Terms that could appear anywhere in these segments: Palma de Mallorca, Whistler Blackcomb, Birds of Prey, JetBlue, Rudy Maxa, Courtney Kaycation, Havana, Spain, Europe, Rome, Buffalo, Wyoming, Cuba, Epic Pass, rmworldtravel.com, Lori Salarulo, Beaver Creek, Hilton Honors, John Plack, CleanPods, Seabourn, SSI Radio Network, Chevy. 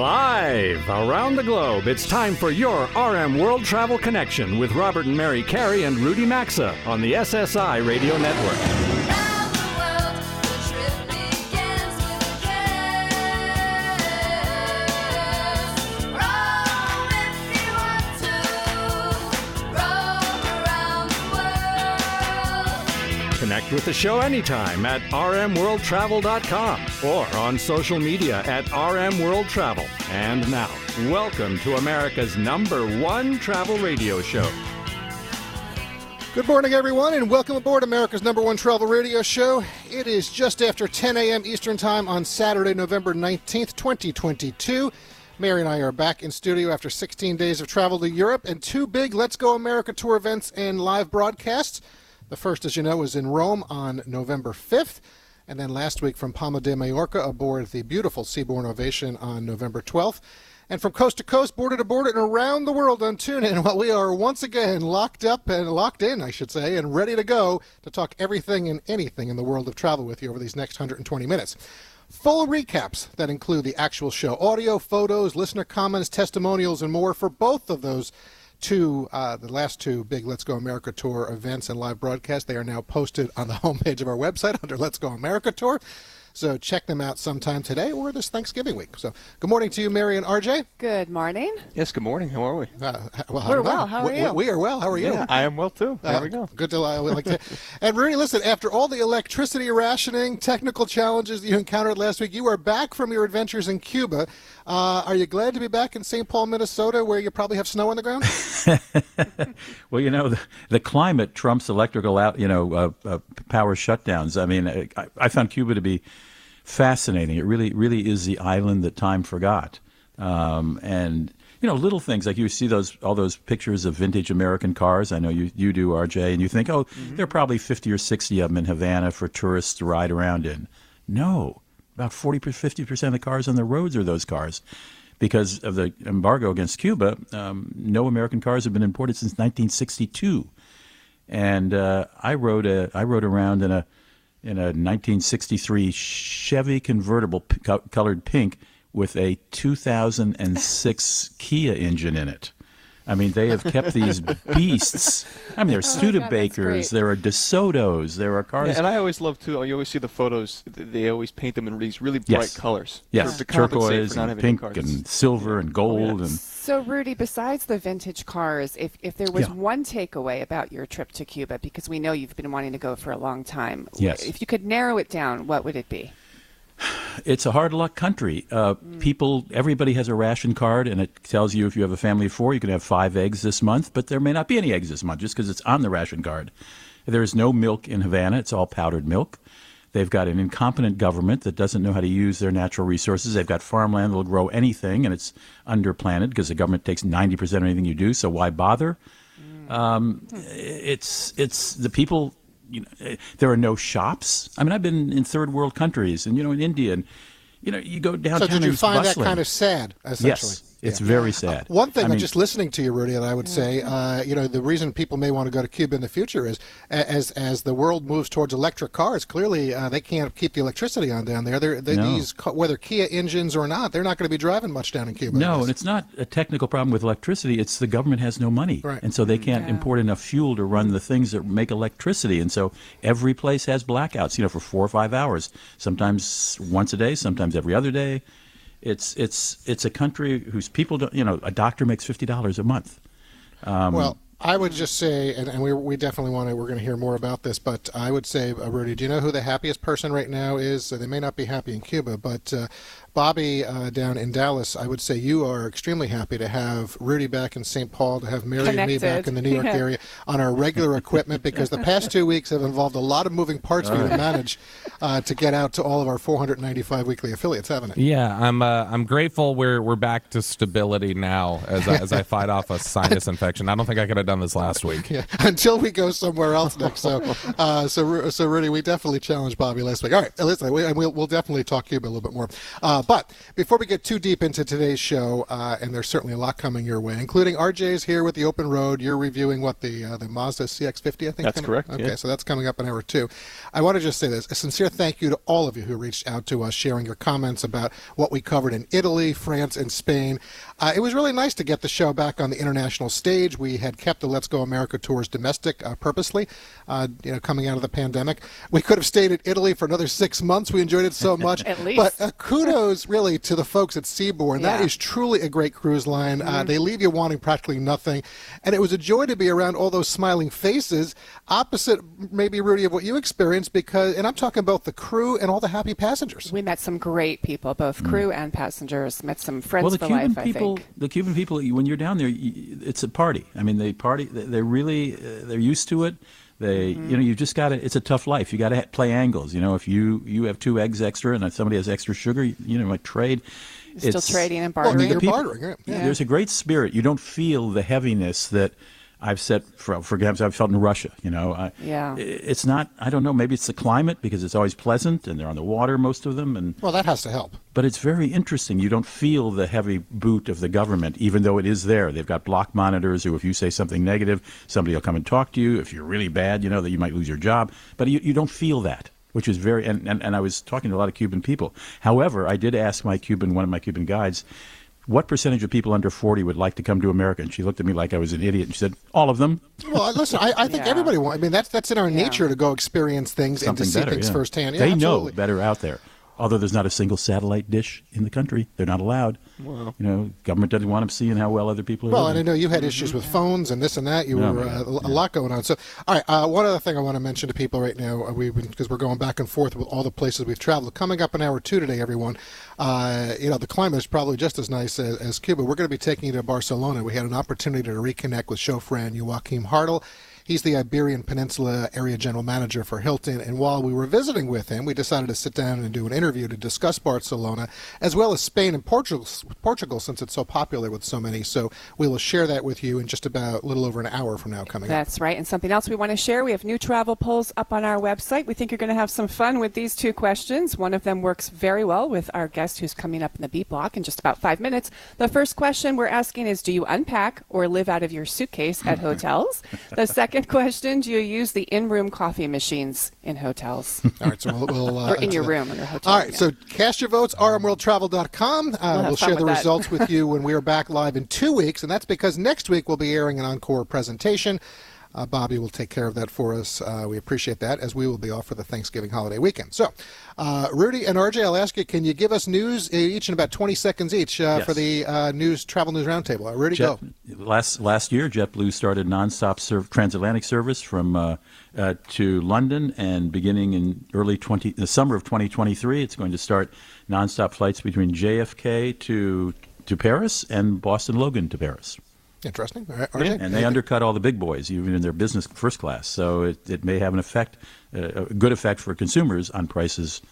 Live around the globe, it's time for your RM World Travel Connection with Robert and Mary Carey and Rudy Maxa on the SSI Radio Network. Connect with the show anytime at rmworldtravel.com or on social media at rmworldtravel. And now, welcome to America's #1 travel radio show. Good morning, everyone, and welcome aboard America's #1 travel radio show. It is just after 10 a.m. Eastern Time on Saturday, November 19th, 2022. Mary and I are back in studio after 16 days of travel to Europe and two big Let's Go America tour events and live broadcasts. The first, as you know, was in Rome on November 5th, and then last week from Palma de Mallorca aboard the beautiful Seabourn Ovation on November 12th, and from coast to coast, border to border, and around the world on TuneIn. Well, we are once again locked in, and ready to go to talk everything and anything in the world of travel with you over these next 120 minutes. Full recaps that include the actual show audio, photos, listener comments, testimonials, and more for both of those the last two big Let's Go America Tour events and live broadcasts. They are now posted on the homepage of our website under Let's Go America Tour. So check them out sometime today or this Thanksgiving week. So good morning to you, Mary and RJ. Good morning. Yes, good morning. How are we? Well. How are you? We are well. How are you? Yeah, I am well, too. There we go. Good to like that. And Rudy, listen, after all the electricity rationing, technical challenges that you encountered last week, you are back from your adventures in Cuba. Are you glad to be back in St. Paul, Minnesota, where you probably have snow on the ground? Well, you know, the climate trumps electrical power shutdowns. I mean, I found Cuba to be fascinating. It really is the island that time forgot. And you know, little things like you see all those pictures of vintage American cars. I know you do, RJ, and you think, oh, there are probably 50 or 60 of them in Havana for tourists to ride around in. No, about 40-50% of the cars on the roads are those cars. Because of the embargo against Cuba, no American cars have been imported since 1962. And I rode around in a 1963 Chevy convertible colored pink with a 2006 Kia engine in it. I mean, they have kept these beasts. I mean, there are Studebakers, there are DeSotos, there are cars. Yeah, and I always love, too, you always see the photos, they always paint them in these really bright colors. Yes, turquoise and pink and silver and gold. Oh, yeah. So, Rudy, besides the vintage cars, if there was one takeaway about your trip to Cuba, because we know you've been wanting to go for a long time, if you could narrow it down, what would it be? It's a hard luck country. Everybody has a ration card, and it tells you if you have a family of four, you can have 5 eggs this month, but there may not be any eggs this month just because it's on the ration card. There is no milk in Havana. It's all powdered milk. They've got an incompetent government that doesn't know how to use their natural resources. They've got farmland that will grow anything, and it's underplanted because the government takes 90% of anything you do, so why bother? It's the people. You know, there are no shops. I mean, I've been in third world countries and, you know, in India and, you know, you go downtown. So did you find that kind of sad, essentially? Yes, it's very sad. One thing, just listening to you, Rudy, and I would say, you know, the reason people may want to go to Cuba in the future is as the world moves towards electric cars, clearly they can't keep the electricity on down there. These, whether Kia engines or not, they're not going to be driving much down in Cuba. No, and it's not a technical problem with electricity. It's the government has no money. Right. And so they can't import enough fuel to run the things that make electricity. And so every place has blackouts, you know, for 4 or 5 hours, sometimes once a day, sometimes every other day. It's a country whose people don't, you know, a doctor makes $50 a month. Well, I would just say, and we definitely we're going to hear more about this, but I would say, Rudy, do you know who the happiest person right now is? They may not be happy in Cuba, but Bobby down in Dallas, I would say you are extremely happy to have Rudy back in St. Paul, to have Mary and me back in the New York area on our regular equipment, because the past 2 weeks have involved a lot of moving parts for you to manage to get out to all of our 495 weekly affiliates, haven't it? Yeah, I'm grateful we're back to stability now as I fight off a sinus infection. I don't think I could have done this last week. Yeah, until we go somewhere else next. So Rudy, we definitely challenged Bobby last week. All right, listen, we'll definitely talk Cuba a little bit more. But before we get too deep into today's show, and there's certainly a lot coming your way, including RJ's here with the Open Road. You're reviewing what, the Mazda CX-50, I think? That's correct. Okay, yeah. So that's coming up in hour two. I want to just say this. A sincere thank you to all of you who reached out to us, sharing your comments about what we covered in Italy, France, and Spain. It was really nice to get the show back on the international stage. We had kept the Let's Go America tours domestic purposely, coming out of the pandemic. We could have stayed at Italy for another 6 months. We enjoyed it so much. At least. But kudos, really, to the folks at Seabourn. Yeah. That is truly a great cruise line. Mm-hmm. They leave you wanting practically nothing. And it was a joy to be around all those smiling faces, opposite, maybe, Rudy, of what you experienced, because, and I'm talking about the crew and all the happy passengers. We met some great people, both crew and passengers, met some friends for life, I think. The Cuban people, when you're down there, it's a party. I mean, they party, they're really, they're used to it. They, you just got to, it's a tough life. You got to play angles. If you have 2 eggs extra and if somebody has extra sugar, like trade. It's still trading and bartering. Yeah. There's a great spirit. You don't feel the heaviness that I've said, for example, I've felt in Russia, It's not, I don't know, maybe it's the climate because it's always pleasant and they're on the water, most of them. And well, that has to help. But it's very interesting. You don't feel the heavy boot of the government, even though it is there. They've got block monitors who, if you say something negative, somebody will come and talk to you. If you're really bad, that you might lose your job. But you don't feel that, which is very, and I was talking to a lot of Cuban people. However, I did ask one of my Cuban guides, what percentage of people under 40 would like to come to America? And she looked at me like I was an idiot. And she said, all of them. Well, listen, I think everybody wants. I mean, that's in our nature to go experience things and to see things firsthand. Yeah, they know better out there. Although there's not a single satellite dish in the country. They're not allowed. Wow. Government doesn't want them seeing how well other people are living. Well, and I know you had issues with phones and this and that. A lot going on. So, all right, one other thing I want to mention to people right now, because we're going back and forth with all the places we've traveled. Coming up in hour two today, everyone, the climate is probably just as nice as Cuba. We're going to be taking you to Barcelona. We had an opportunity to reconnect with show friend Joaquim Hartle. He's the Iberian Peninsula Area General Manager for Hilton, and while we were visiting with him, we decided to sit down and do an interview to discuss Barcelona, as well as Spain and Portugal, since it's so popular with so many. So we will share that with you in just about a little over an hour from now coming up. That's right, and something else we want to share, we have new travel polls up on our website. We think you're going to have some fun with these 2 questions. One of them works very well with our guest who's coming up in the B block in just about 5 minutes. The first question we're asking is, do you unpack or live out of your suitcase at hotels? The second question, do you use the in-room coffee machines in hotels? All right, so we'll or in your room in your hotel. All right, so cast your votes, rmworldtravel.com. We'll share the results with you when we are back live in 2 weeks, and that's because next week we'll be airing an encore presentation. Bobby will take care of that for us. We appreciate that, as we will be off for the Thanksgiving holiday weekend. So, Rudy and RJ, I'll ask you, can you give us news each in about 20 seconds each for the travel news roundtable? Rudy, go. Last year, JetBlue started nonstop transatlantic service from to London, and beginning in the summer of 2023, it's going to start nonstop flights between JFK to Paris and Boston Logan to Paris. Interesting. All right, RJ. And they undercut all the big boys, even in their business first class. So it may have an effect, a good effect for consumers on prices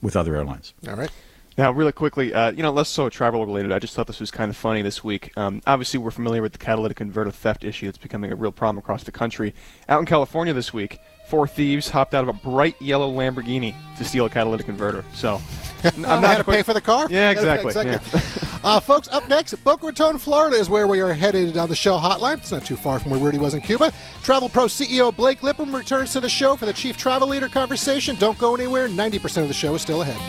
with other airlines. All right. Now, really quickly, less so travel related, I just thought this was kind of funny this week. Obviously, we're familiar with the catalytic converter theft issue that's becoming a real problem across the country. Out in California this week, 4 thieves hopped out of a bright yellow Lamborghini to steal a catalytic converter. So, I'm not to pay for the car? Yeah, exactly. Yeah. Folks, up next, Boca Raton, Florida is where we are headed on the show hotline. It's not too far from where Rudy was in Cuba. Travel Pro CEO Blake Lippman returns to the show for the Chief Travel Leader conversation. Don't go anywhere. 90% of the show is still ahead.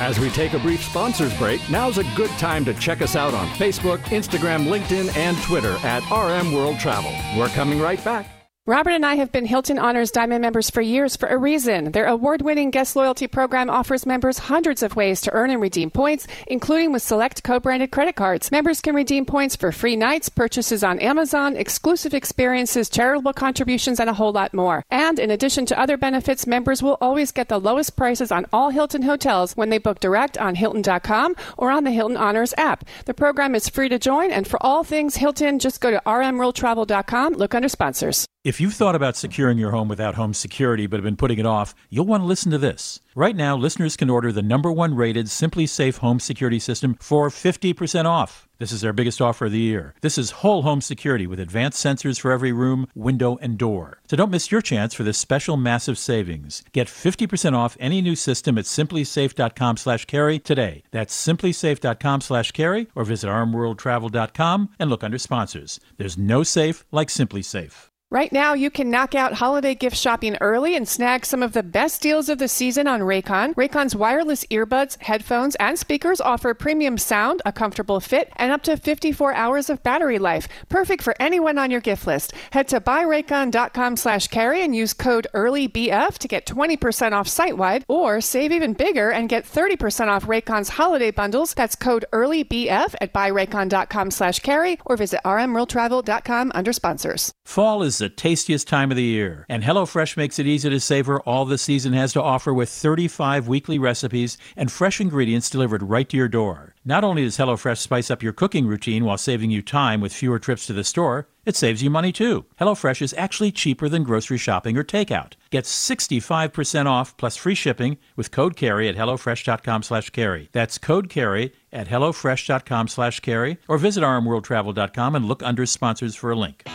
As we take a brief sponsors break, now's a good time to check us out on Facebook, Instagram, LinkedIn, and Twitter at RM World Travel. We're coming right back. Robert and I have been Hilton Honors Diamond members for years for a reason. Their award-winning guest loyalty program offers members hundreds of ways to earn and redeem points, including with select co-branded credit cards. Members can redeem points for free nights, purchases on Amazon, exclusive experiences, charitable contributions, and a whole lot more. And in addition to other benefits, members will always get the lowest prices on all Hilton hotels when they book direct on Hilton.com or on the Hilton Honors app. The program is free to join, and for all things Hilton, just go to rmworldtravel.com, look under sponsors. If If you've thought about securing your home without home security but have been putting it off, you'll want to listen to this. Right now, listeners can order the #1 rated SimpliSafe home security system for 50% off. This is their biggest offer of the year. This is whole home security with advanced sensors for every room, window, and door. So don't miss your chance for this special massive savings. Get 50% off any new system at SimpliSafe.com/Carey today. That's SimpliSafe.com/Carey or visit rmworldtravel.com and look under sponsors. There's no safe like SimpliSafe. Right now, you can knock out holiday gift shopping early and snag some of the best deals of the season on Raycon. Raycon's wireless earbuds, headphones, and speakers offer premium sound, a comfortable fit, and up to 54 hours of battery life. Perfect for anyone on your gift list. Head to buyraycon.com/Carey and use code EARLYBF to get 20% off site-wide, or save even bigger and get 30% off Raycon's holiday bundles. That's code EARLYBF at buyraycon.com/Carey or visit rmworldtravel.com under sponsors. Fall is the tastiest time of the year, and HelloFresh makes it easy to savor all the season has to offer with 35 weekly recipes and fresh ingredients delivered right to your door. Not only does HelloFresh spice up your cooking routine while saving you time with fewer trips to the store, it saves you money too. HelloFresh is actually cheaper than grocery shopping or takeout. Get 65% off plus free shipping with code CAREY at HelloFresh.com/Carey. That's code CAREY at HelloFresh.com/Carey, or visit rmworldtravel.com and look under sponsors for a link.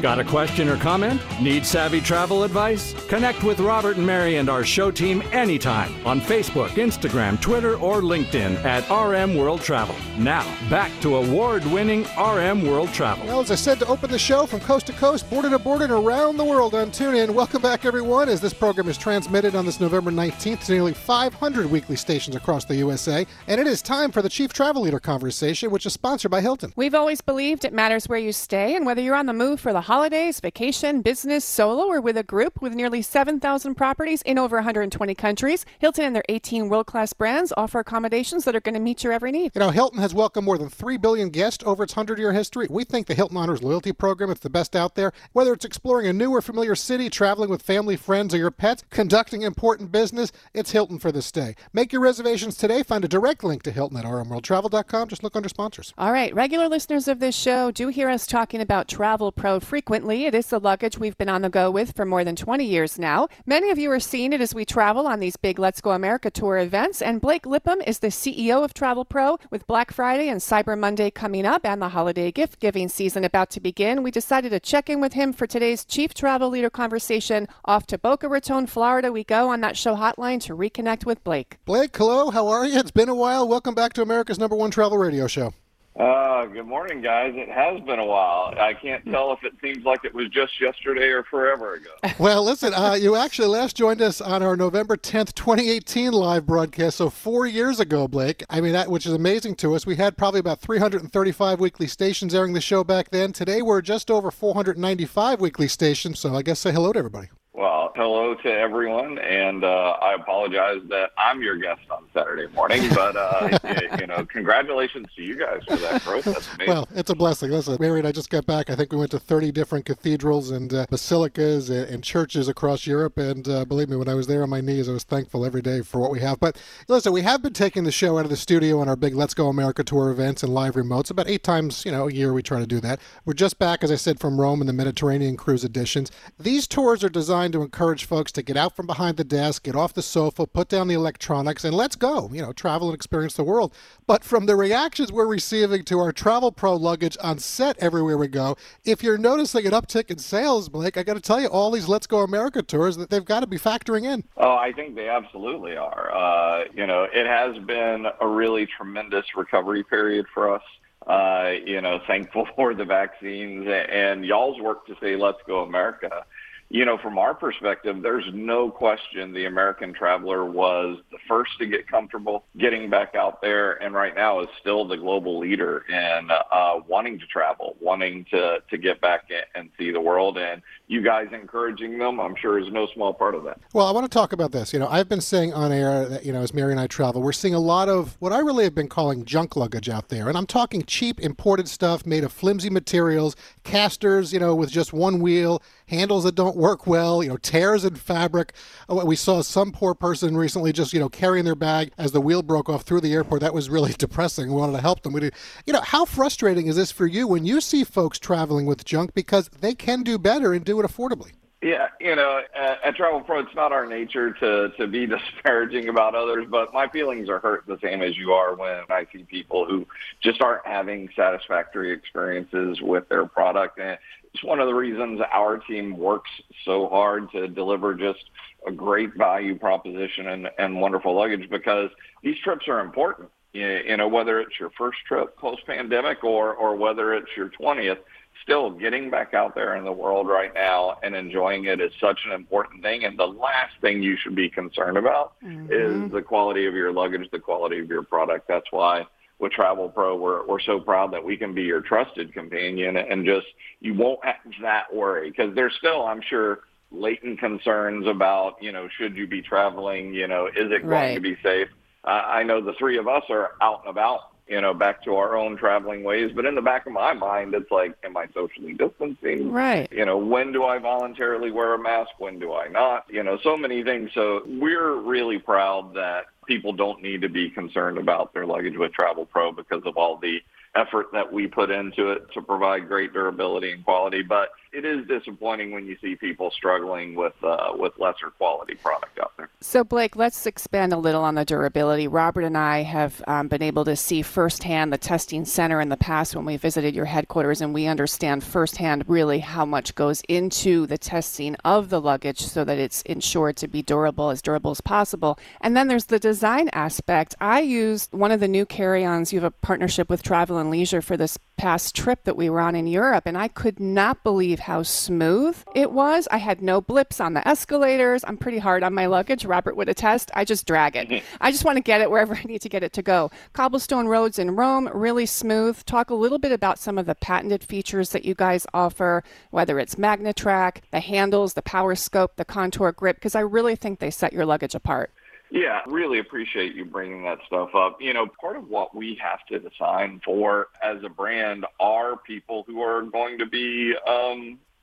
Got a question or comment? Need savvy travel advice? Connect with Robert and Mary and our show team anytime on Facebook, Instagram, Twitter, or LinkedIn at RM World Travel. Now, back to award-winning RM World Travel. Well, as I said to open the show, from coast to coast, border to border, and around the world on TuneIn. Welcome back, everyone, as this program is transmitted on this November 19th to nearly 500 weekly stations across the USA. And it is time for the Chief Travel Leader Conversation, which is sponsored by Hilton. We've always believed it matters where you stay and whether you're on the move for the holidays, vacation, business, solo, or with a group. With nearly 7,000 properties in over 120 countries, Hilton and their 18 world-class brands offer accommodations that are going to meet your every need. You know, Hilton has welcomed more than 3 billion guests over its 100-year history. We think the Hilton Honors Loyalty Program is the best out there. Whether it's exploring a new or familiar city, traveling with family, friends, or your pets, conducting important business, it's Hilton for the stay. Make your reservations today. Find a direct link to Hilton at rmworldtravel.com. Just look under sponsors. All right, regular listeners of this show do hear us talking about Travel Pro frequently. It is the luggage we've been on the go with for more than 20 years now. Many of you are seeing it as we travel on these big Let's Go America tour events, and Blake Lippman is the CEO of Travel Pro. With Black Friday and Cyber Monday coming up and the holiday gift-giving season about to begin, we decided to check in with him for today's Chief Travel Leader Conversation. Off to Boca Raton, Florida we go on that show hotline to reconnect with Blake. Blake, hello. How are you? It's been a while. Welcome back to America's #1 travel radio show. Good morning, guys. It has been a while. I can't tell if it seems like it was just yesterday or forever ago. Well, listen, you actually last joined us on our November 10th, 2018 live broadcast, so 4 years ago, Blake. I mean, that, which is amazing to us. We had probably about 335 weekly stations airing the show back then. Today, we're just over 495 weekly stations, so I guess say hello to everybody. Well, hello to everyone, and I apologize that I'm your guest on Saturday morning, but, you know, congratulations to you guys for that growth. That's amazing. Well, it's a blessing. Listen, Mary and I just got back. I think we went to 30 different cathedrals and basilicas and churches across Europe, and believe me, when I was there on my knees, I was thankful every day for what we have. But listen, we have been taking the show out of the studio on our big Let's Go America tour events and live remotes. About 8 times, you know, a year we try to do that. We're just back, as I said, from Rome in the Mediterranean cruise editions. These tours are designed to encourage folks to get out from behind the desk, get off the sofa, put down the electronics, and let's go, you know, travel and experience the world. But from the reactions we're receiving to our Travel Pro luggage on set everywhere we go, if you're noticing an uptick in sales, Blake, I got to tell you, all these Let's Go America tours, that they've got to be factoring in. Oh, I think they absolutely are. You know, it has been a really tremendous recovery period for us. You know, thankful for the vaccines and y'all's work to say, Let's Go America. You know, from our perspective, there's no question the American traveler was the first to get comfortable getting back out there, and right now is still the global leader in wanting to travel, wanting to get back and see the world. And you guys encouraging them, I'm sure, is no small part of that. Well, I want to talk about this. You know, I've been saying on air that, you know, as Mary and I travel, we're seeing a lot of what I really have been calling junk luggage out there. And I'm talking cheap imported stuff made of flimsy materials, casters, you know, with just one wheel, handles that don't work well, tears in fabric. We saw some poor person recently just, carrying their bag as the wheel broke off through the airport. That was really depressing. We wanted to help them. We did. How frustrating is this for you when you see folks traveling with junk because they can do better and do it affordably? Yeah, at Travel Pro, it's not our nature to be disparaging about others, but my feelings are hurt the same as you are when I see people who just aren't having satisfactory experiences with their product. And it's one of the reasons our team works so hard to deliver just a great value proposition and wonderful luggage, because these trips are important, whether it's your first trip post-pandemic or whether it's your 20th. Still, getting back out there in the world right now and enjoying it is such an important thing. And the last thing you should be concerned about is the quality of your luggage, the quality of your product. That's why with Travel Pro, we're so proud that we can be your trusted companion, and just you won't have that worry, because there's still, I'm sure, latent concerns about, should you be traveling? Is it going to be safe? I know the three of us are out and about, back to our own traveling ways. But in the back of my mind, it's like, am I socially distancing? Right. When do I voluntarily wear a mask? When do I not? So many things. So we're really proud that people don't need to be concerned about their luggage with Travel Pro because of all the effort that we put into it to provide great durability and quality. But it is disappointing when you see people struggling with lesser quality product out there. So, Blake, let's expand a little on the durability. Robert and I have been able to see firsthand the testing center in the past when we visited your headquarters, and we understand firsthand really how much goes into the testing of the luggage so that it's ensured to be durable as possible. And then there's the design aspect. I used one of the new carry-ons. You have a partnership with Travel and Leisure for this past trip that we were on in Europe, and I could not believe how smooth it was. I had no blips on the escalators. I'm pretty hard on my luggage. Robert would attest. I just drag it. I just want to get it wherever I need to get it to go. Cobblestone roads in Rome, really smooth. Talk a little bit about some of the patented features that you guys offer, whether it's MagnaTrack, the handles, the power scope, the contour grip, because I really think they set your luggage apart. Yeah, really appreciate you bringing that stuff up. Part of what we have to design for as a brand are people who are going to be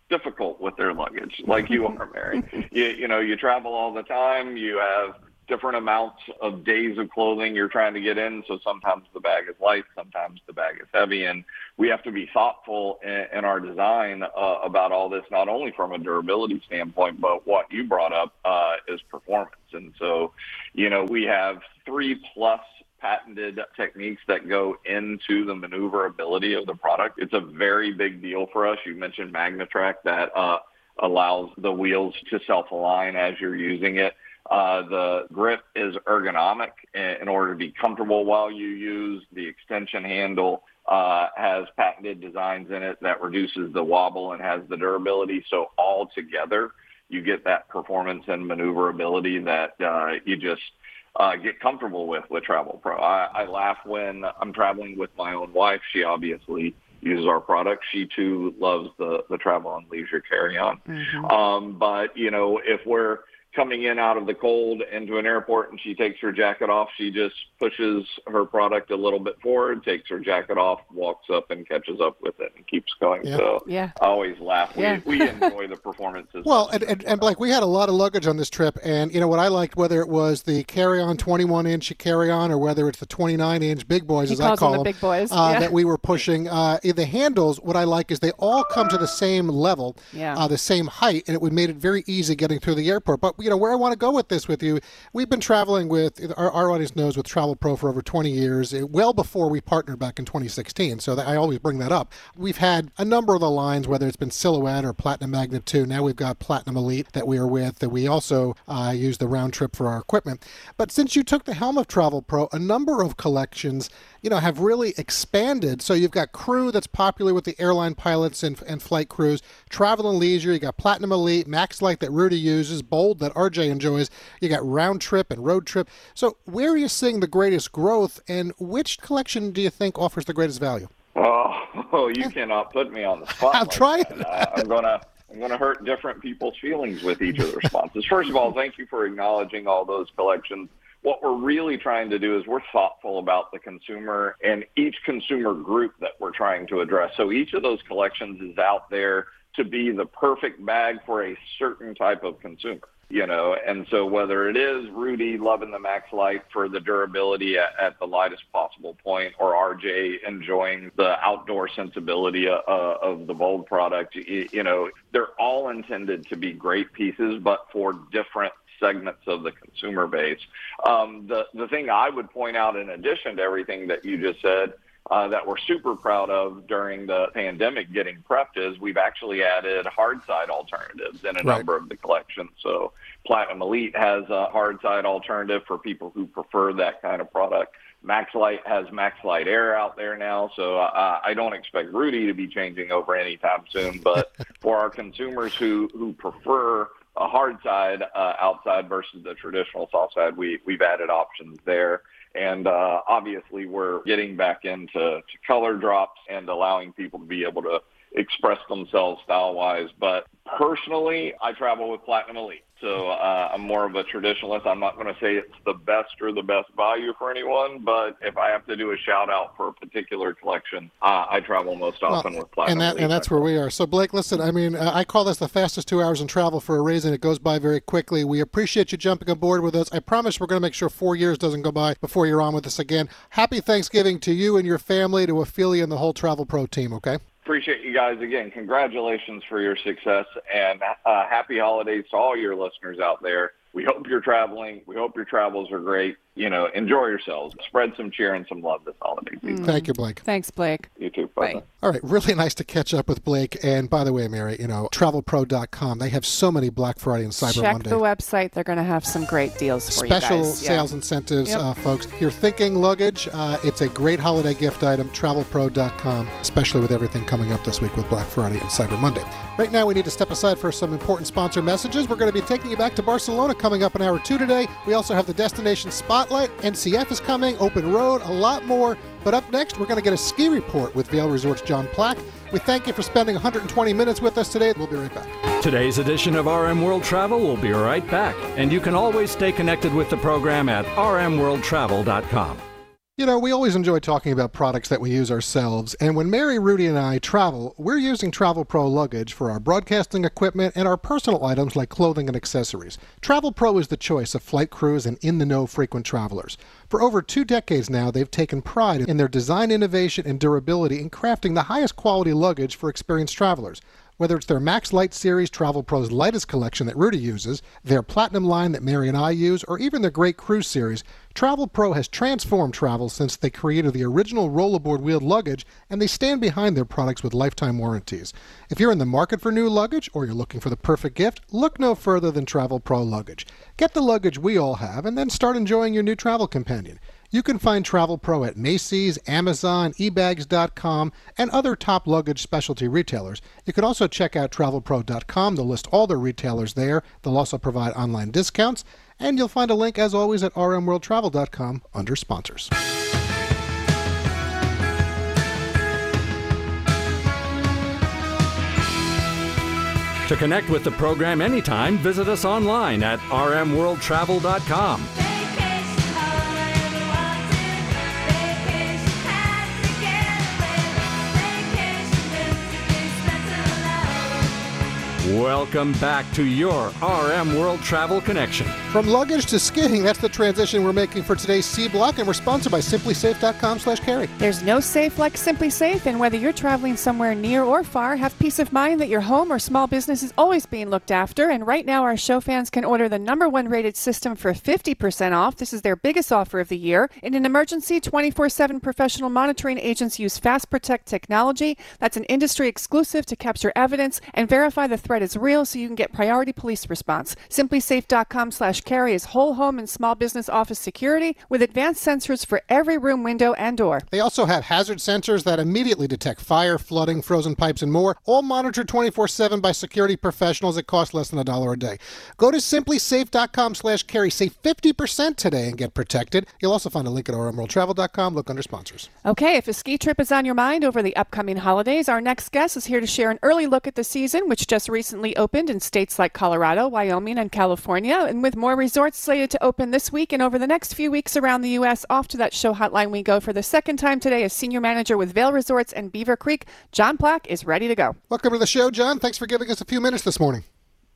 difficult with their luggage, like you are, Mary. You travel all the time. You have different amounts of days of clothing you're trying to get in. So sometimes the bag is light, sometimes the bag is heavy. And we have to be thoughtful in our design about all this, not only from a durability standpoint, but what you brought up is performance. And so, we have 3+ patented techniques that go into the maneuverability of the product. It's a very big deal for us. You mentioned MagnaTrack that allows the wheels to self-align as you're using it. The grip is ergonomic in order to be comfortable while you use. The extension handle has patented designs in it that reduces the wobble and has the durability. So all together, you get that performance and maneuverability that you just get comfortable with Travel Pro. I laugh when I'm traveling with my own wife. She obviously uses our product. She too loves the Travel and Leisure carry-on. Mm-hmm. But, if we're coming in out of the cold into an airport and she takes her jacket off, she just pushes her product a little bit forward, takes her jacket off, walks up and catches up with it and keeps going. Yeah. So yeah. I always laugh. Yeah. We enjoy the performances. Well, and Blake, we had a lot of luggage on this trip, and what I liked, whether it was the carry-on 21-inch carry-on or whether it's the 29-inch big boys, as I call them, the big boys. That we were pushing. The handles, what I like is they all come to the same level, the same height, and it made it very easy getting through the airport. But where I want to go with this with you, we've been traveling with, our audience knows, with Travel Pro for over 20 years, well before we partnered back in 2016, so I always bring that up. We've had a number of the lines, whether it's been Silhouette or Platinum Magna 2, now we've got Platinum Elite that we are with, that we also use the round trip for our equipment. But since you took the helm of Travel Pro, a number of collections have really expanded. So you've got Crew that's popular with the airline pilots and flight crews, Travel and Leisure, you got Platinum Elite, Max Light that Rudy uses, Bold that RJ enjoys, you got Round Trip and Road Trip. So where are you seeing the greatest growth, and which collection do you think offers the greatest value? Oh, you cannot put me on the spot. I'm trying. I'm going to hurt different people's feelings with each of the responses. First of all, thank you for acknowledging all those collections. What we're really trying to do is we're thoughtful about the consumer and each consumer group that we're trying to address. So each of those collections is out there to be the perfect bag for a certain type of consumer, you know. And so whether it is Rudy loving the Max Light for the durability at the lightest possible point, or RJ enjoying the outdoor sensibility of the Bold product, you know, they're all intended to be great pieces, but for different segments of the consumer base. The thing I would point out, in addition to everything that you just said, that we're super proud of during the pandemic getting prepped, is we've actually added hard side alternatives in a number of the collections. So Platinum Elite has a hard side alternative for people who prefer that kind of product. Max Light has Max Light Air out there now, so I don't expect Rudy to be changing over anytime soon. But for our consumers who prefer a hard side outside versus the traditional soft side, we've added options there. And obviously, we're getting back into color drops and allowing people to be able to express themselves style-wise. But personally, I travel with Platinum Elite. So I'm more of a traditionalist. I'm not going to say it's the best or the best value for anyone, but if I have to do a shout-out for a particular collection, I travel most often with Platinum Elite. And that's where we are. So, Blake, listen, I mean, I call this the fastest 2 hours in travel for a reason. It goes by very quickly. We appreciate you jumping aboard with us. I promise we're going to make sure 4 years doesn't go by before you're on with us again. Happy Thanksgiving to you and your family, to Ophelia and the whole Travel Pro team, okay? Appreciate you guys again. Congratulations for your success, and happy holidays to all your listeners out there. We hope you're traveling. We hope your travels are great. You know, enjoy yourselves. Spread some cheer and some love this holiday season. Thank you, Blake. Thanks, Blake. You too. Bye. All right. Really nice to catch up with Blake. And by the way, Mary, you know, TravelPro.com, they have so many Black Friday and Cyber Monday. Check the website. They're going to have some great deals for you guys. Special sales incentives, folks. You're thinking luggage. It's a great holiday gift item, TravelPro.com, especially with everything coming up this week with Black Friday and Cyber Monday. Right now, we need to step aside for some important sponsor messages. We're going to be taking you back to Barcelona coming up in hour two today. We also have the Destination Spotlight, NCF is coming, Open Road, a lot more. But up next, we're going to get a ski report with Vail Resorts' John Plack. We thank you for spending 120 minutes with us today. We'll be right back. Today's edition of RM World Travel will be right back. And you can always stay connected with the program at rmworldtravel.com. You know, we always enjoy talking about products that we use ourselves, and when Mary, Rudy, and I travel, we're using Travel Pro luggage for our broadcasting equipment and our personal items like clothing and accessories. Travel Pro is the choice of flight crews and in-the-know frequent travelers. For over 2 decades now, they've taken pride in their design innovation and durability in crafting the highest quality luggage for experienced travelers. Whether it's their Max Light series, Travel Pro's lightest collection that Rudy uses, their Platinum line that Mary and I use, or even their Great Cruise series, Travel Pro has transformed travel since they created the original rollerboard wheeled luggage, and they stand behind their products with lifetime warranties. If you're in the market for new luggage, or you're looking for the perfect gift, look no further than Travel Pro luggage. Get the luggage we all have, and then start enjoying your new travel companion. You can find Travel Pro at Macy's, Amazon, eBags.com, and other top luggage specialty retailers. You can also check out TravelPro.com. They'll list all their retailers there. They'll also provide online discounts. And you'll find a link, as always, at rmworldtravel.com under sponsors. To connect with the program anytime, visit us online at rmworldtravel.com. Welcome back to your RM World Travel Connection. From luggage to skiing, that's the transition we're making for today's C Block, and we're sponsored by SimpliSafe.com/carry. There's no safe like SimpliSafe, and whether you're traveling somewhere near or far, have peace of mind that your home or small business is always being looked after. And right now, our show fans can order the #1 rated system for 50% off. This is their biggest offer of the year. In an emergency, 24/7 professional monitoring agents use Fast Protect technology. That's an industry exclusive to capture evidence and verify the threat is real, so you can get priority police response. SimpliSafe.com/carry is whole home and small business office security with advanced sensors for every room, window, and door. They also have hazard sensors that immediately detect fire, flooding, frozen pipes, and more, all monitored 24/7 by security professionals. It costs less than $1 a day. Go to SimpliSafe.com/carry. Save 50% today and get protected. You'll also find a link at rmworldtravel.com. Look under sponsors. Okay, if a ski trip is on your mind over the upcoming holidays, our next guest is here to share an early look at the season, which just recently opened in states like Colorado, Wyoming, and California. And with more More resorts slated to open this week and over the next few weeks around the U.S. Off to that show hotline we go for the second time today as Senior Manager with Vail Resorts and Beaver Creek. John Plack is ready to go. Welcome to the show, John. Thanks for giving us a few minutes this morning.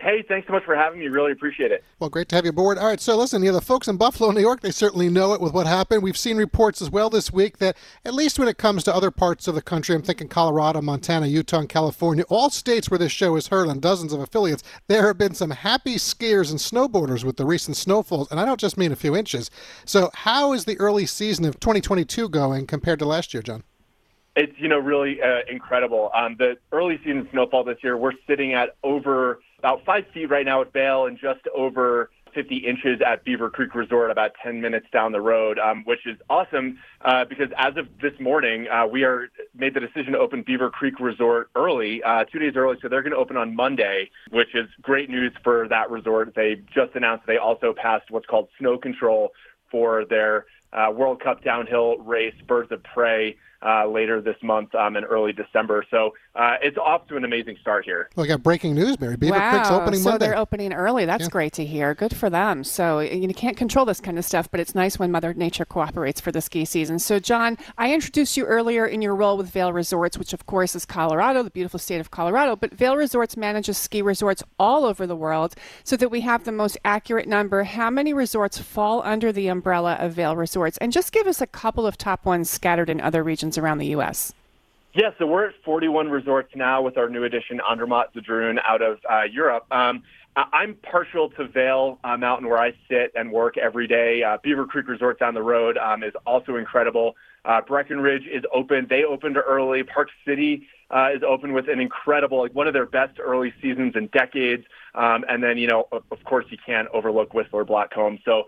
Hey, thanks so much for having me. Really appreciate it. Well, great to have you aboard. All right, so listen, the folks in Buffalo, New York, they certainly know it with what happened. We've seen reports as well this week that, at least when it comes to other parts of the country, I'm thinking Colorado, Montana, Utah, and California, all states where this show is heard on dozens of affiliates, there have been some happy skiers and snowboarders with the recent snowfalls, and I don't just mean a few inches. So how is the early season of 2022 going compared to last year, John? It's, really incredible. The early season snowfall this year, we're sitting at over about 5 feet right now at Vail and just over 50 inches at Beaver Creek Resort, about 10 minutes down the road, which is awesome because as of this morning, we made the decision to open Beaver Creek Resort early, 2 days early. So they're going to open on Monday, which is great news for that resort. They just announced they also passed what's called snow control for their World Cup downhill race, Birds of Prey, later this month in early December. So it's off to an amazing start here. Well, we got breaking news, Mary. Beaver Creek's opening Monday. They're opening early. That's great to hear. Good for them. So you can't control this kind of stuff, but it's nice when Mother Nature cooperates for the ski season. So, John, I introduced you earlier in your role with Vail Resorts, which, of course, is Colorado, the beautiful state of Colorado. But Vail Resorts manages ski resorts all over the world so that we have the most accurate number. How many resorts fall under the umbrella of Vail Resorts? And just give us a couple of top ones scattered in other regions around the U.S. Yeah, so we're at 41 resorts now with our new addition, Andermatt-Zudrun, out of Europe. I'm partial to Vail Mountain, where I sit and work every day. Beaver Creek Resort down the road is also incredible. Breckenridge is open. They opened early. Park City is open with an incredible, one of their best early seasons in decades. And then, of course, you can't overlook Whistler Blackcomb. So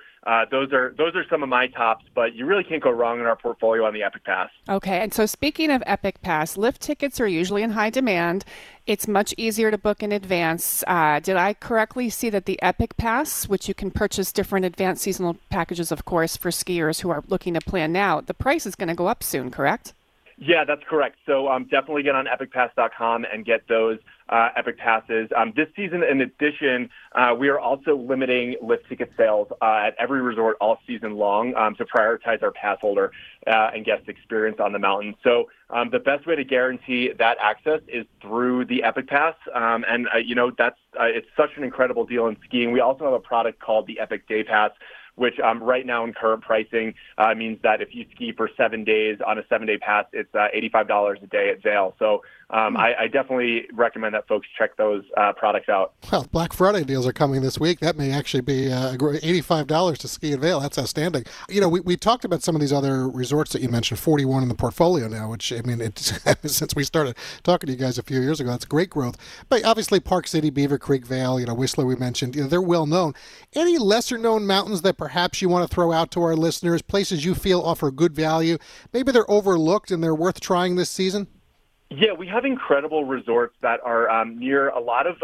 those are some of my tops, but you really can't go wrong in our portfolio on the Epic Pass. Okay, and so speaking of Epic Pass, lift tickets are usually in high demand. It's much easier to book in advance. Did I correctly see that the Epic Pass, which you can purchase different advanced seasonal packages, of course, for skiers who are looking to plan now, the price is going to go up soon, correct? Yeah, that's correct. So definitely get on epicpass.com and get those Epic Passes. This season, in addition, we are also limiting lift ticket sales at every resort all season long to prioritize our pass holder and guest experience on the mountain. So the best way to guarantee that access is through the Epic Pass. It's such an incredible deal in skiing. We also have a product called the Epic Day Pass, which right now in current pricing means that if you ski for 7 days on a 7-day pass, it's $85 a day at Vail. So I definitely recommend that folks check those products out. Well, Black Friday deals are coming this week. That may actually be $85 to ski at Vail. That's outstanding. We talked about some of these other resorts that you mentioned, 41 in the portfolio now, which, since we started talking to you guys a few years ago, that's great growth. But obviously Park City, Beaver Creek, Vail, Whistler we mentioned, they're well known. Any lesser-known mountains that perhaps you want to throw out to our listeners, places you feel offer good value? Maybe they're overlooked and they're worth trying this season? Yeah, we have incredible resorts that are near a lot of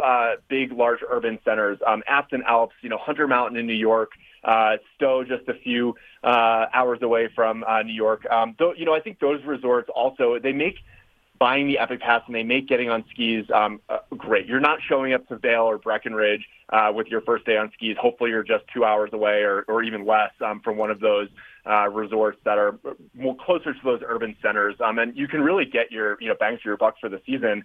big, large urban centers. Afton Alps, Hunter Mountain in New York, Stowe just a few hours away from New York. I think those resorts also, they make buying the Epic Pass and they make getting on skis great. You're not showing up to Vail or Breckenridge with your first day on skis. Hopefully you're just 2 hours away or even less from one of those resorts that are more closer to those urban centers. And you can really get your bang for your buck for the season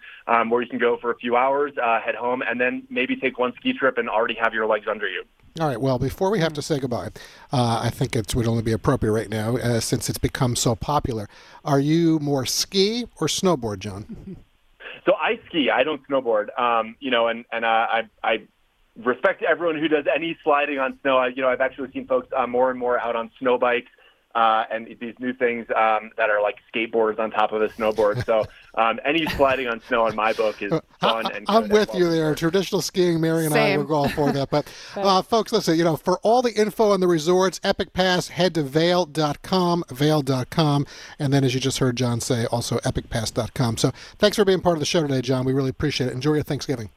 where you can go for a few hours, head home, and then maybe take one ski trip and already have your legs under you. All right, well, before we have to say goodbye, I think it would only be appropriate right now since it's become so popular. Are you more ski or snowboard, John? So I ski. I don't snowboard. I respect everyone who does any sliding on snow. I've actually seen folks more and more out on snow bikes and these new things that are like skateboards on top of a snowboard. So any sliding on snow in my book is fun. I'm with you there. Traditional skiing, Mary and I were all for that. But folks, listen, for all the info on the resorts, Epic Pass, head to vail.com. And then as you just heard John say, also epicpass.com. So thanks for being part of the show today, John. We really appreciate it. Enjoy your Thanksgiving.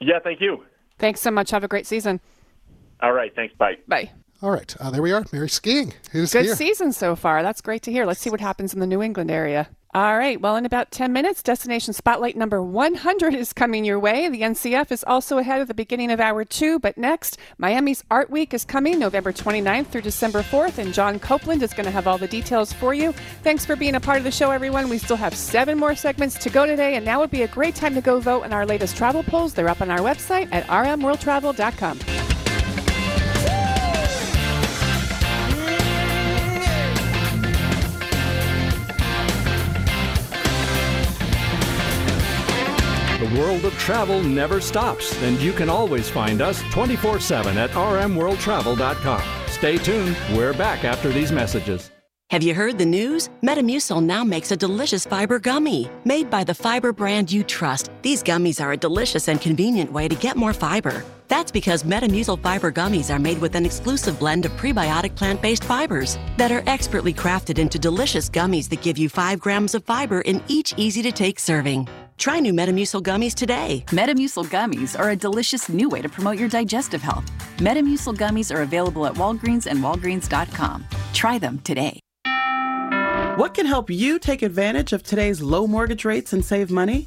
Yeah, thank you. Thanks so much. Have a great season. All right. Thanks. Bye. Bye. All right. There we are. Mary skiing. Good season so far. That's great to hear. Let's see what happens in the New England area. All right. Well, in about 10 minutes, Destination Spotlight number 100 is coming your way. The NCF is also ahead of the beginning of Hour 2. But next, Miami's Art Week is coming November 29th through December 4th. And John Copeland is going to have all the details for you. Thanks for being a part of the show, everyone. We still have 7 more segments to go today. And now would be a great time to go vote in our latest travel polls. They're up on our website at rmworldtravel.com. The world of travel never stops, and you can always find us 24/7 at rmworldtravel.com. Stay tuned. We're back after these messages. Have you heard the news? Metamucil now makes a delicious fiber gummy. Made by the fiber brand you trust, these gummies are a delicious and convenient way to get more fiber. That's because Metamucil fiber gummies are made with an exclusive blend of prebiotic plant-based fibers that are expertly crafted into delicious gummies that give you 5 grams of fiber in each easy-to-take serving. Try new Metamucil gummies today. Metamucil gummies are a delicious new way to promote your digestive health. Metamucil gummies are available at Walgreens and Walgreens.com. Try them today. What can help you take advantage of today's low mortgage rates and save money?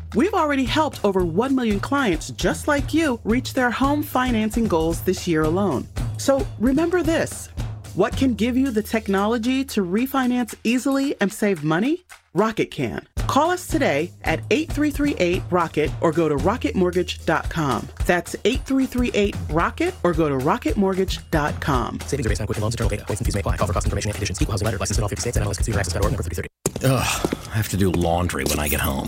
We've already helped over 1 million clients just like you reach their home financing goals this year alone. So remember this, what can give you the technology to refinance easily and save money? Rocket can. Call us today at 8338-ROCKET or go to rocketmortgage.com. That's 8338-ROCKET or go to rocketmortgage.com. Savings are based on quick loans, internal data, points and fees may apply. Call for cost information and conditions. Equal housing lender, licensed in all 50 states and MLS consumer access.org, number 3330. Ugh, I have to do laundry when I get home.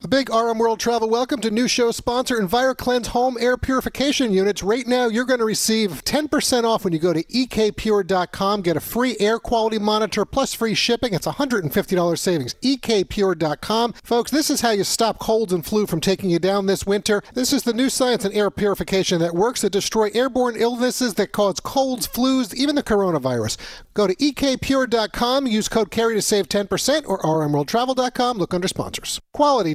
A big RM World Travel welcome to new show sponsor EnviroCleanse Home Air Purification Units. Right now, you're going to receive 10% off when you go to ekpure.com. Get a free air quality monitor plus free shipping. It's $150 savings. ekpure.com. Folks, this is how you stop colds and flu from taking you down this winter. This is the new science in air purification that works to destroy airborne illnesses that cause colds, flus, even the coronavirus. Go to ekpure.com. Use code CARRY to save 10% or rmworldtravel.com. Look under sponsors. Quality,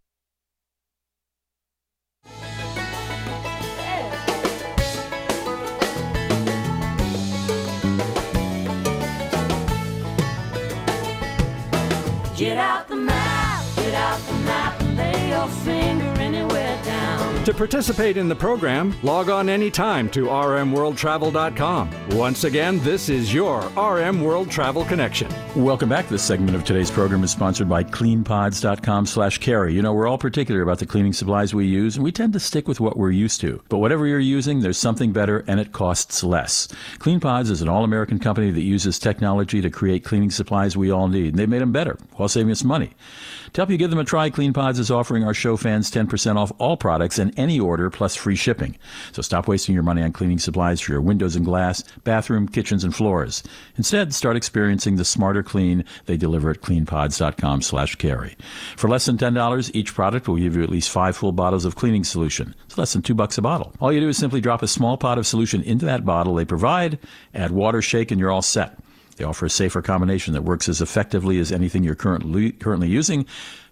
Get out the map, get out the map, and lay your finger anywhere down. To participate in the program, log on anytime to rmworldtravel.com. Once again, this is your RM World Travel Connection. Welcome back. This segment of today's program is sponsored by cleanpods.com/carry. You know, we're all particular about the cleaning supplies we use, and we tend to stick with what we're used to. But whatever you're using, there's something better, and it costs less. CleanPods is an all-American company that uses technology to create cleaning supplies we all need, and they've made them better while saving us money. To help you give them a try, CleanPods is offering our show fans 10% off all products and any order plus free shipping. So stop wasting your money on cleaning supplies for your windows and glass, bathroom, kitchens, and floors. Instead, start experiencing the smarter clean they deliver at cleanpods.com/carry. For less than $10, each product will give you at least 5 full bottles of cleaning solution. It's less than $2 a bottle. All you do is simply drop a small pot of solution into that bottle they provide, add water, shake, and you're all set. They offer a safer combination that works as effectively as anything you're currently using,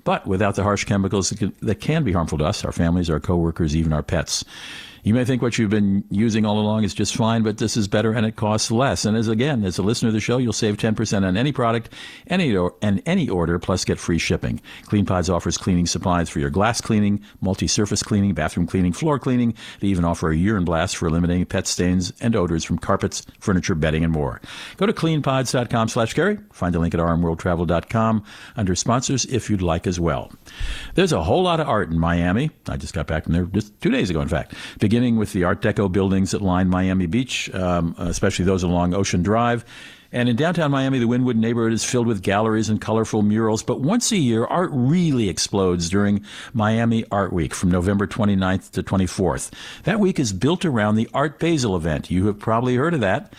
but without the harsh chemicals that can be harmful to us, our families, our coworkers, even our pets. You may think what you've been using all along is just fine, but this is better and it costs less. And as a listener of the show, you'll save 10% on any product and any order, plus get free shipping. Clean Pods offers cleaning supplies for your glass cleaning, multi-surface cleaning, bathroom cleaning, floor cleaning. They even offer a urine blast for eliminating pet stains and odors from carpets, furniture, bedding, and more. Go to cleanpods.com/Carey. Find the link at rmworldtravel.com under sponsors if you'd like as well. There's a whole lot of art in Miami. I just got back from there just 2 days ago, in fact. Beginning with the Art Deco buildings that line Miami Beach, especially those along Ocean Drive. And in downtown Miami, the Wynwood neighborhood is filled with galleries and colorful murals. But once a year, art really explodes during Miami Art Week from November 29th to 24th. That week is built around the Art Basel event. You have probably heard of that.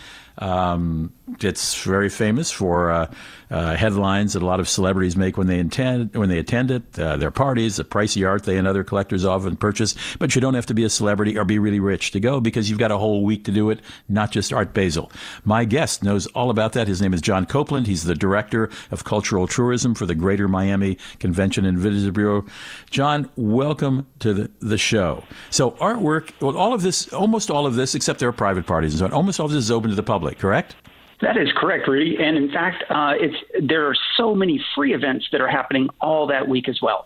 It's very famous for headlines that a lot of celebrities make when they attend it, their parties, the pricey art they and other collectors often purchase. But you don't have to be a celebrity or be really rich to go, because you've got a whole week to do it, not just Art Basel. My guest knows all about that. His name is John Copeland. He's the Director of Cultural Tourism for the Greater Miami Convention and Visitors Bureau. John, welcome to the show. So artwork, well, almost all of this, except there are private parties and so on, almost all of this is open to the public, correct? That is correct, Rudy. And in fact, there are so many free events that are happening all that week as well.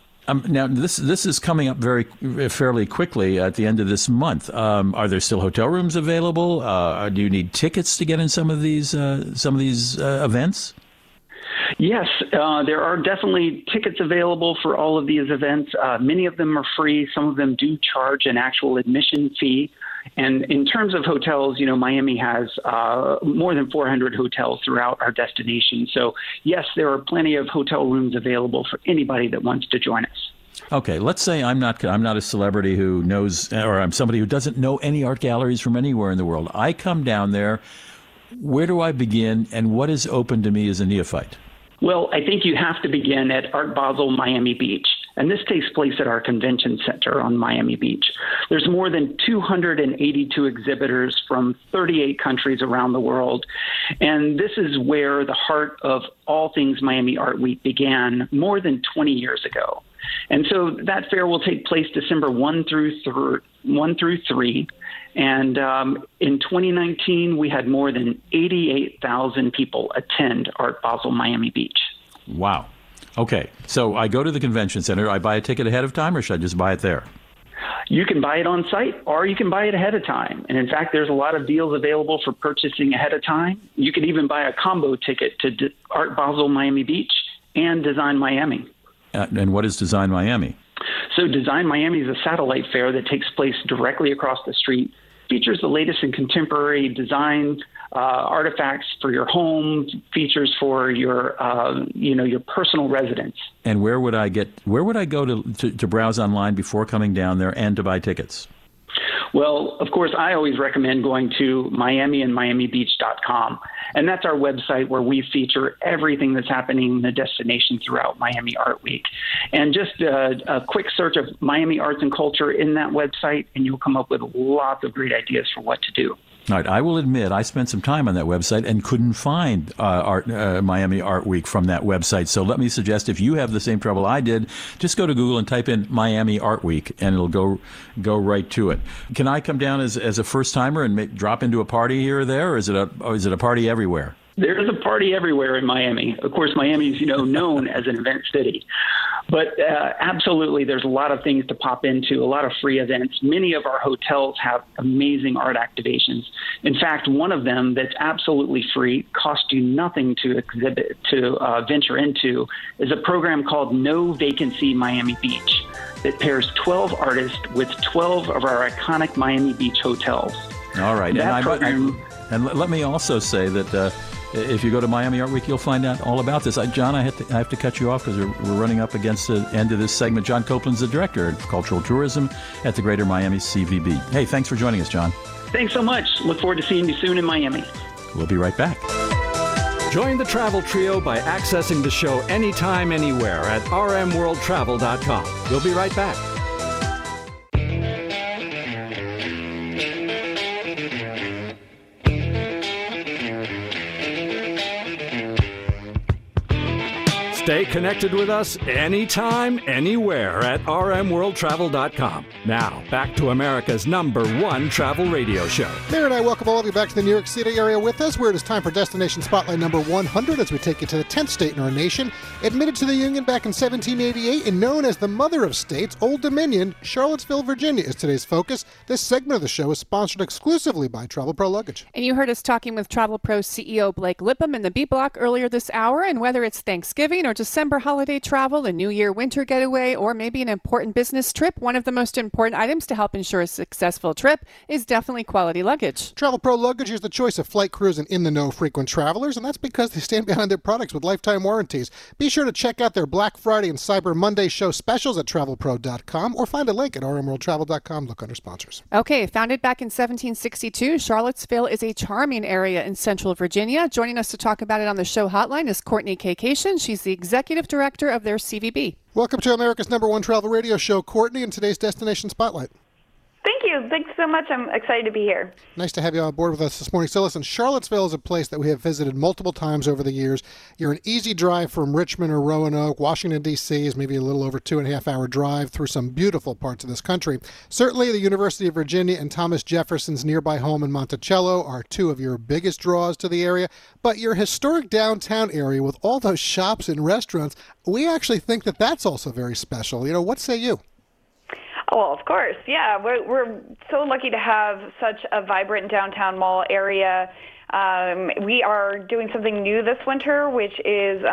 Now, this is coming up fairly quickly at the end of this month. Are there still hotel rooms available? Do you need tickets to get in some of these events? Yes, there are definitely tickets available for all of these events. Many of them are free. Some of them do charge an actual admission fee. And in terms of hotels, you know, Miami has more than 400 hotels throughout our destination. So, yes, there are plenty of hotel rooms available for anybody that wants to join us. Okay, let's say I'm not a celebrity who knows, or I'm somebody who doesn't know any art galleries from anywhere in the world. I come down there. Where do I begin, and what is open to me as a neophyte? Well, I think you have to begin at Art Basel Miami Beach. And this takes place at our convention center on Miami Beach. There's more than 282 exhibitors from 38 countries around the world. And this is where the heart of all things Miami Art Week began more than 20 years ago. And so that fair will take place December 1 through 3. And in 2019, we had more than 88,000 people attend Art Basel Miami Beach. Wow. Okay, so I go to the convention center. I buy a ticket ahead of time, or should I just buy it there? You can buy it on site, or you can buy it ahead of time. And in fact, there's a lot of deals available for purchasing ahead of time. You can even buy a combo ticket to Art Basel Miami Beach and Design Miami. And what is Design Miami? So Design Miami is a satellite fair that takes place directly across the street. Features the latest in contemporary design artifacts for your home, features for your personal residence. And where would I go to browse online before coming down there and to buy tickets? Well, of course, I always recommend going to Miami and MiamiBeach.com. And that's our website where we feature everything that's happening in the destination throughout Miami Art Week. And just a quick search of Miami Arts and Culture in that website, and you'll come up with lots of great ideas for what to do. All right. I will admit I spent some time on that website and couldn't find Miami Art Week from that website. So let me suggest, if you have the same trouble I did, just go to Google and type in Miami Art Week, and it'll go right to it. Can I come down as a first-timer and drop into a party here or there, or is it a party everywhere? There is a party everywhere in Miami. Of course, Miami is, known as an event city. But absolutely, there's a lot of things to pop into, a lot of free events. Many of our hotels have amazing art activations. In fact, one of them that's absolutely free, costs you nothing to venture into, is a program called No Vacancy Miami Beach that pairs 12 artists with 12 of our iconic Miami Beach hotels. All right. And let me also say that... if you go to Miami Art Week, you'll find out all about this. John, I have to cut you off because we're running up against the end of this segment. John Copeland's the Director of Cultural Tourism at the Greater Miami CVB. Hey, thanks for joining us, John. Thanks so much. Look forward to seeing you soon in Miami. We'll be right back. Join the Travel Trio by accessing the show anytime, anywhere at rmworldtravel.com. We'll be right back. Stay connected with us anytime, anywhere at rmworldtravel.com. Now, back to America's #1 travel radio show. Mary and I welcome all of you back to the New York City area with us, where it is time for Destination Spotlight number 100 as we take you to the 10th state in our nation. Admitted to the Union back in 1788 and known as the Mother of States, Old Dominion, Charlottesville, Virginia is today's focus. This segment of the show is sponsored exclusively by Travel Pro Luggage. And you heard us talking with Travel Pro CEO Blake Lippman in the B Block earlier this hour, and whether it's Thanksgiving or December holiday travel, a New Year winter getaway, or maybe an important business trip, one of the most important items to help ensure a successful trip is definitely quality luggage. Travel Pro Luggage is the choice of flight crews and in-the-know frequent travelers, and that's because they stand behind their products with lifetime warranties. Be sure to check out their Black Friday and Cyber Monday show specials at travelpro.com, or find a link at rmworldtravel.com. Look under sponsors. Okay, founded back in 1762, Charlottesville is a charming area in central Virginia. Joining us to talk about it on the show hotline is Courtney Kaycation. She's the executive director of their CVB. Welcome to America's #1 travel radio show, Courtney, and today's Destination Spotlight. Thank you. Thanks so much. I'm excited to be here. Nice to have you on board with us this morning. So listen, Charlottesville is a place that we have visited multiple times over the years. You're an easy drive from Richmond or Roanoke. Washington, D.C. is maybe a little over 2.5-hour drive through some beautiful parts of this country. Certainly the University of Virginia and Thomas Jefferson's nearby home in Monticello are two of your biggest draws to the area. But your historic downtown area with all those shops and restaurants, we actually think that that's also very special. You know, what say you? Well, of course, yeah. We're so lucky to have such a vibrant downtown mall area. We are doing something new this winter, which is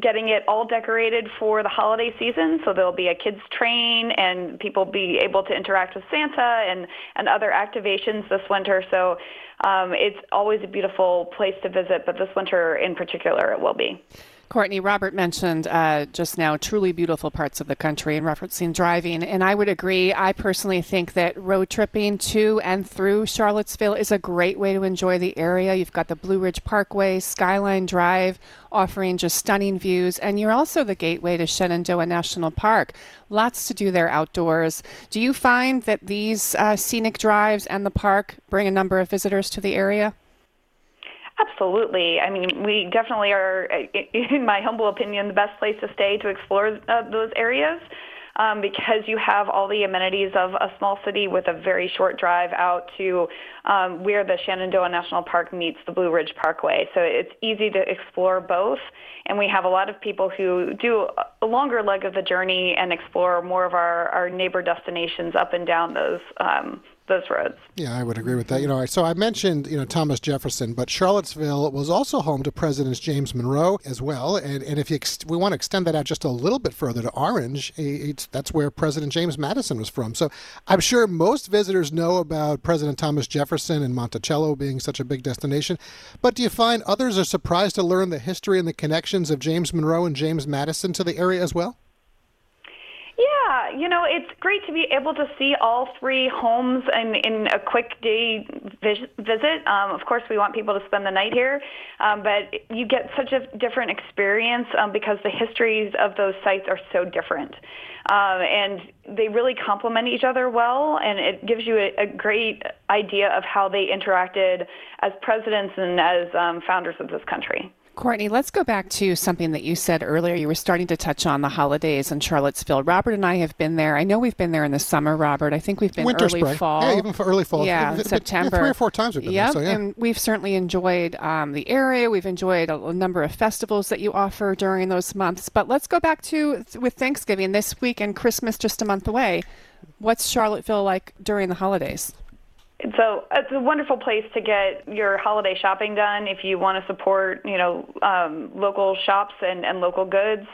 getting it all decorated for the holiday season. So there'll be a kids train, and people be able to interact with Santa and other activations this winter. So it's always a beautiful place to visit, but this winter in particular it will be. Courtney, Robert mentioned just now truly beautiful parts of the country and referencing driving, and I would agree. I personally think that road tripping to and through Charlottesville is a great way to enjoy the area. You've got the Blue Ridge Parkway, Skyline Drive, offering just stunning views, and you're also the gateway to Shenandoah National Park. Lots to do there outdoors. Do you find that these scenic drives and the park bring a number of visitors to the area? Absolutely. I mean, we definitely are, in my humble opinion, the best place to stay to explore those areas because you have all the amenities of a small city with a very short drive out to where the Shenandoah National Park meets the Blue Ridge Parkway. So it's easy to explore both, and we have a lot of people who do a longer leg of the journey and explore more of our neighbor destinations up and down those roads. Yeah, I would agree with that. You know, so I mentioned, you know, Thomas Jefferson, but Charlottesville was also home to Presidents James Monroe as well. And if you we want to extend that out just a little bit further to Orange, that's where President James Madison was from. So I'm sure most visitors know about President Thomas Jefferson and Monticello being such a big destination. But do you find others are surprised to learn the history and the connections of James Monroe and James Madison to the area as well? Yeah, you know, it's great to be able to see all three homes in a quick day visit. Of course, we want people to spend the night here, but you get such a different experience because the histories of those sites are so different. And they really complement each other well, and it gives you a great idea of how they interacted as presidents and as founders of this country. Courtney, let's go back to something that you said earlier. You were starting to touch on the holidays in Charlottesville. Robert and I have been there. I know we've been there in the summer, Robert. I think we've been early fall. Yeah, even for early fall. Yeah, September. Yeah, 3 or 4 times we've been there. So, yeah. And we've certainly enjoyed the area. We've enjoyed a number of festivals that you offer during those months. But let's go back to with Thanksgiving this week and Christmas just a month away. What's Charlottesville like during the holidays? So it's a wonderful place to get your holiday shopping done if you want to support, you know, local shops and local goods.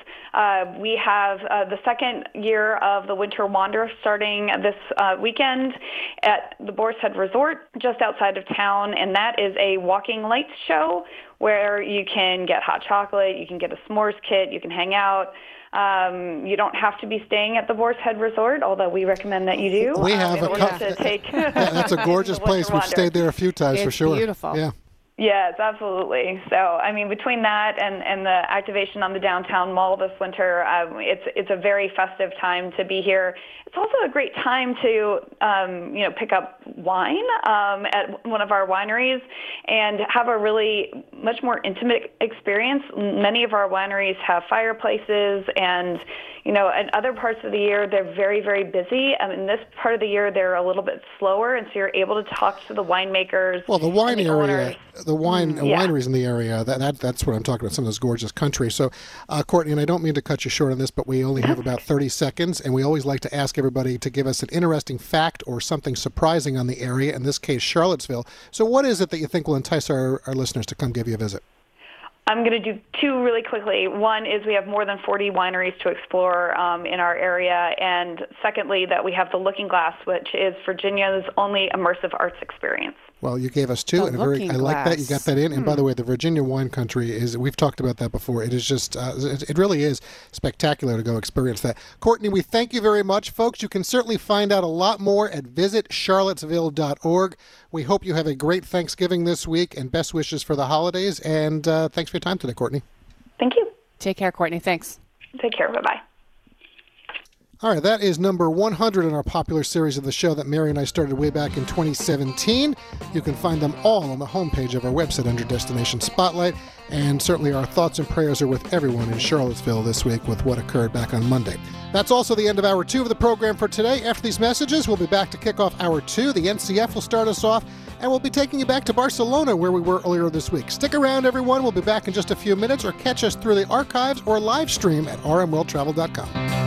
We have the second year of the Winter Wander starting this weekend at the Boar's Head Resort just outside of town, and that is a walking lights show where you can get hot chocolate, you can get a s'mores kit, you can hang out. You don't have to be staying at the Boar's Head Resort, although we recommend that you do. We have a couple. Yeah, that's a gorgeous place. We've stayed there a few times for sure. It's beautiful. Yeah. Yes, absolutely. So, I mean, between that and the activation on the downtown mall this winter, it's a very festive time to be here. It's also a great time to, you know, pick up wine at one of our wineries and have a really much more intimate experience. Many of our wineries have fireplaces, and, you know, in other parts of the year, they're very, very busy. In this part of the year, they're a little bit slower, and so you're able to talk to the winemakers. Well, the wine area, owners. Wineries in the area, that's what I'm talking about, some of those gorgeous countries. So, Courtney, and I don't mean to cut you short on this, but we only have about 30 seconds, and we always like to ask everybody to give us an interesting fact or something surprising on the area, in this case, Charlottesville. So what is it that you think will entice our listeners to come give you a visit? I'm going to do two really quickly. One is we have more than 40 wineries to explore in our area, and secondly, that we have the Looking Glass, which is Virginia's only immersive arts experience. Well, you gave us two, and I like that you got that in. And by the way, the Virginia wine country is—we've talked about that before. It is just—it really is spectacular to go experience that. Courtney, we thank you very much, folks. You can certainly find out a lot more at visitcharlottesville.org. We hope you have a great Thanksgiving this week, and best wishes for the holidays. And thanks for your time today, Courtney. Thank you. Take care, Courtney. Thanks. Take care. Bye bye. All right, that is number 100 in our popular series of the show that Mary and I started way back in 2017. You can find them all on the homepage of our website under Destination Spotlight. And certainly our thoughts and prayers are with everyone in Charlottesville this week with what occurred back on Monday. That's also the end of Hour 2 of the program for today. After these messages, we'll be back to kick off Hour 2. The NCF will start us off, and we'll be taking you back to Barcelona, where we were earlier this week. Stick around, everyone. We'll be back in just a few minutes, or catch us through the archives or live stream at rmworldtravel.com.